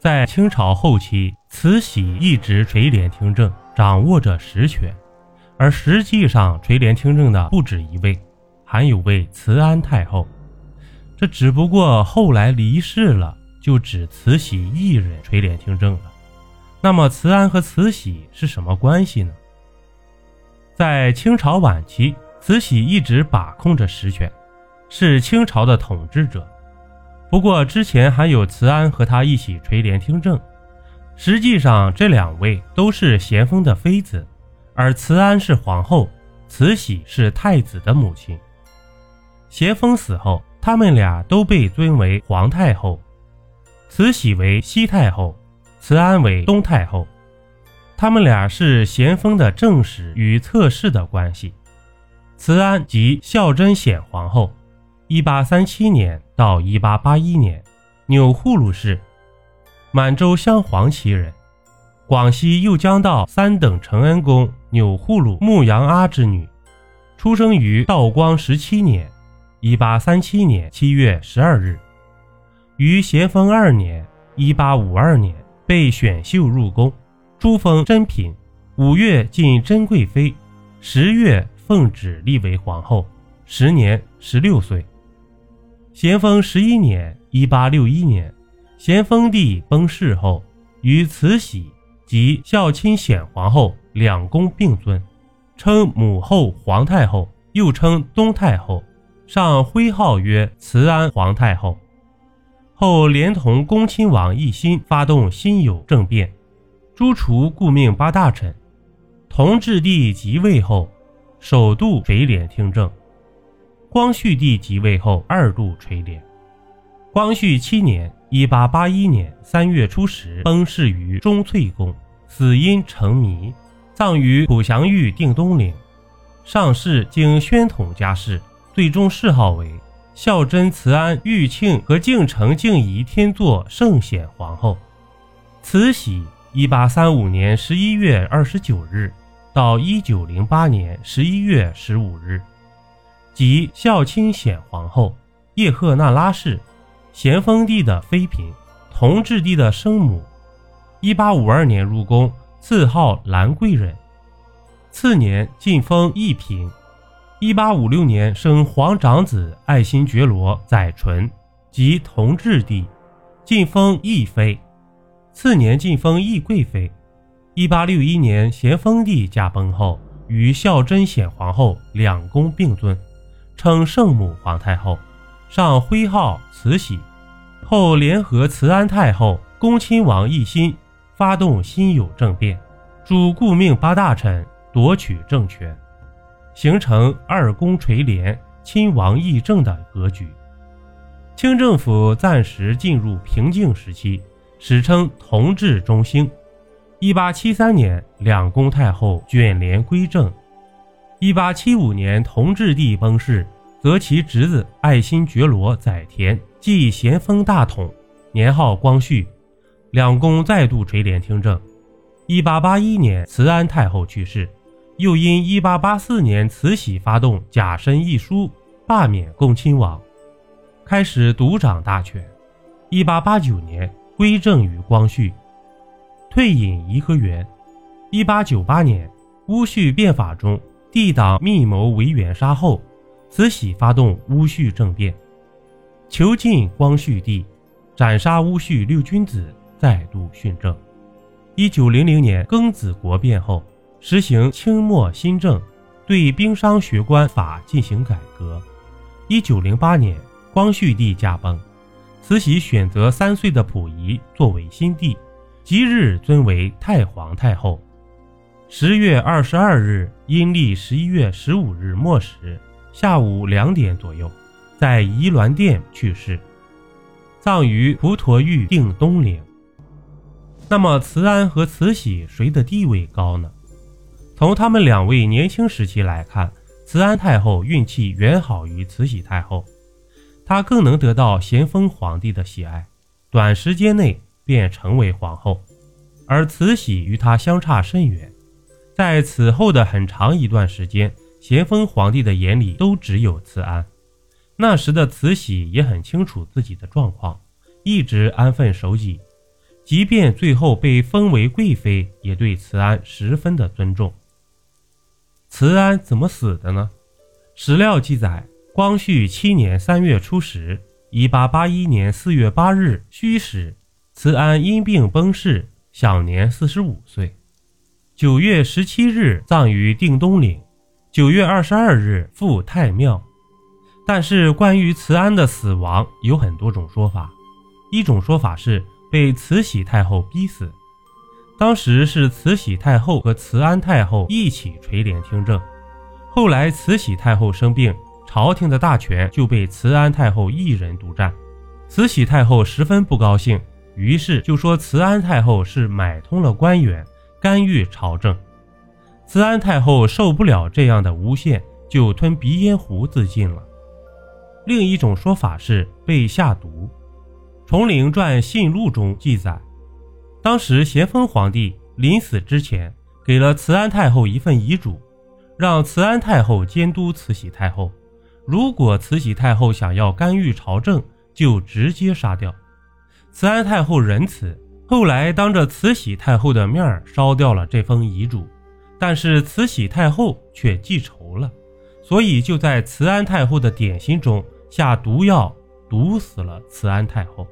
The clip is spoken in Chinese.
在清朝后期，慈禧一直垂帘听政，掌握着实权，而实际上垂帘听政的不止一位，还有位慈安太后，这只不过后来离世了，就只慈禧一人垂帘听政了。那么慈安和慈禧是什么关系呢？在清朝晚期，慈禧一直把控着实权，是清朝的统治者。不过之前还有慈安和他一起垂帘听政，实际上这两位都是咸丰的妃子，而慈安是皇后，慈禧是太子的母亲。咸丰死后，他们俩都被尊为皇太后，慈禧为西太后，慈安为东太后，他们俩是咸丰的正室与侧室的关系。慈安即孝贞显皇后，1837年到1881年，钮祜禄氏，满洲镶黄旗人，广西右江道三等承恩公钮祜禄牧羊阿之女，出生于道光17年1837年7月12日，于咸丰2年1852年被选秀入宫，初封珍嫔，5月晋珍贵妃，10月奉旨立为皇后，时年16岁。咸丰11年1861年，咸丰帝崩逝后，与慈禧及孝钦显皇后两宫并尊，称母后皇太后，又称东太后，上徽号曰慈安皇太后。后连同恭亲王奕欣发动辛酉政变，诛除顾命八大臣。同治帝即位后，首度垂帘听政，光绪帝即位后二度垂帘。光绪7年1881年3月初十崩逝于钟粹宫，死因成谜，葬于普祥峪定东陵，上谥经宣统家谥，最终谥号为孝贞慈安裕庆和敬诚敬仪天祚圣显皇后。慈禧1835年11月29日到1908年11月15日，即孝钦显皇后，叶赫那拉氏，咸丰帝的妃嫔，同治帝的生母。1852年入宫，赐号兰贵人，次年晋封一嫔。1856年生皇长子爱新觉罗载淳，即同治帝，晋封懿妃，次年晋封懿贵妃。1861年咸丰帝驾崩后，与孝贞显皇后两宫并尊，称圣母皇太后，上徽号慈禧。后联合慈安太后、恭亲王奕欣发动辛酉政变，诛顾命八大臣，夺取政权，形成二宫垂帘、亲王议政的格局。清政府暂时进入平静时期，史称同治中兴。1873年两宫太后卷帘归政，1875年同治帝崩逝，则其侄子爱新觉罗载湉继咸丰大统，年号光绪，两宫再度垂帘听政。1881年慈安太后去世，又因1884年慈禧发动甲申易书，罢免恭亲王，开始独掌大权。1889年归政于光绪，退隐颐和园。1898年戊戌变法中，帝党密谋围袁杀后，慈禧发动戊戌政变，囚禁光绪帝，斩杀戊戌六君子，再度训政。1900年庚子国变后，实行清末新政，对兵商学官法进行改革。1908年光绪帝驾崩，慈禧选择3岁的溥仪作为新帝，即日尊为太皇太后。10月22日阴历11月15日末时下午2点左右，在宜銮殿去世，葬于普陀峪定东陵。那么慈安和慈禧谁的地位高呢？从他们两位年轻时期来看，慈安太后运气远好于慈禧太后，她更能得到咸丰皇帝的喜爱，短时间内便成为皇后，而慈禧与她相差甚远。在此后的很长一段时间，咸丰皇帝的眼里都只有慈安。那时的慈禧也很清楚自己的状况，一直安分守己，即便最后被封为贵妃，也对慈安十分的尊重。慈安怎么死的呢？史料记载，光绪7年3月初10 1881年4月8日戌时，慈安因病崩逝，享年45岁。9月17日葬于定东岭，9月22日赴太庙。但是关于慈安的死亡有很多种说法。一种说法是被慈禧太后逼死，当时是慈禧太后和慈安太后一起垂帘听政，后来慈禧太后生病，朝廷的大权就被慈安太后一人独占，慈禧太后十分不高兴，于是就说慈安太后是买通了官员，干预朝政。慈安太后受不了这样的诬陷，就吞鼻烟壶自尽了。另一种说法是被下毒。《崇陵传信录》中记载，当时咸丰皇帝临死之前给了慈安太后一份遗嘱，让慈安太后监督慈禧太后，如果慈禧太后想要干预朝政，就直接杀掉。慈安太后仁慈，后来当着慈禧太后的面烧掉了这封遗嘱，但是慈禧太后却记仇了，所以就在慈安太后的点心中下毒药，毒死了慈安太后。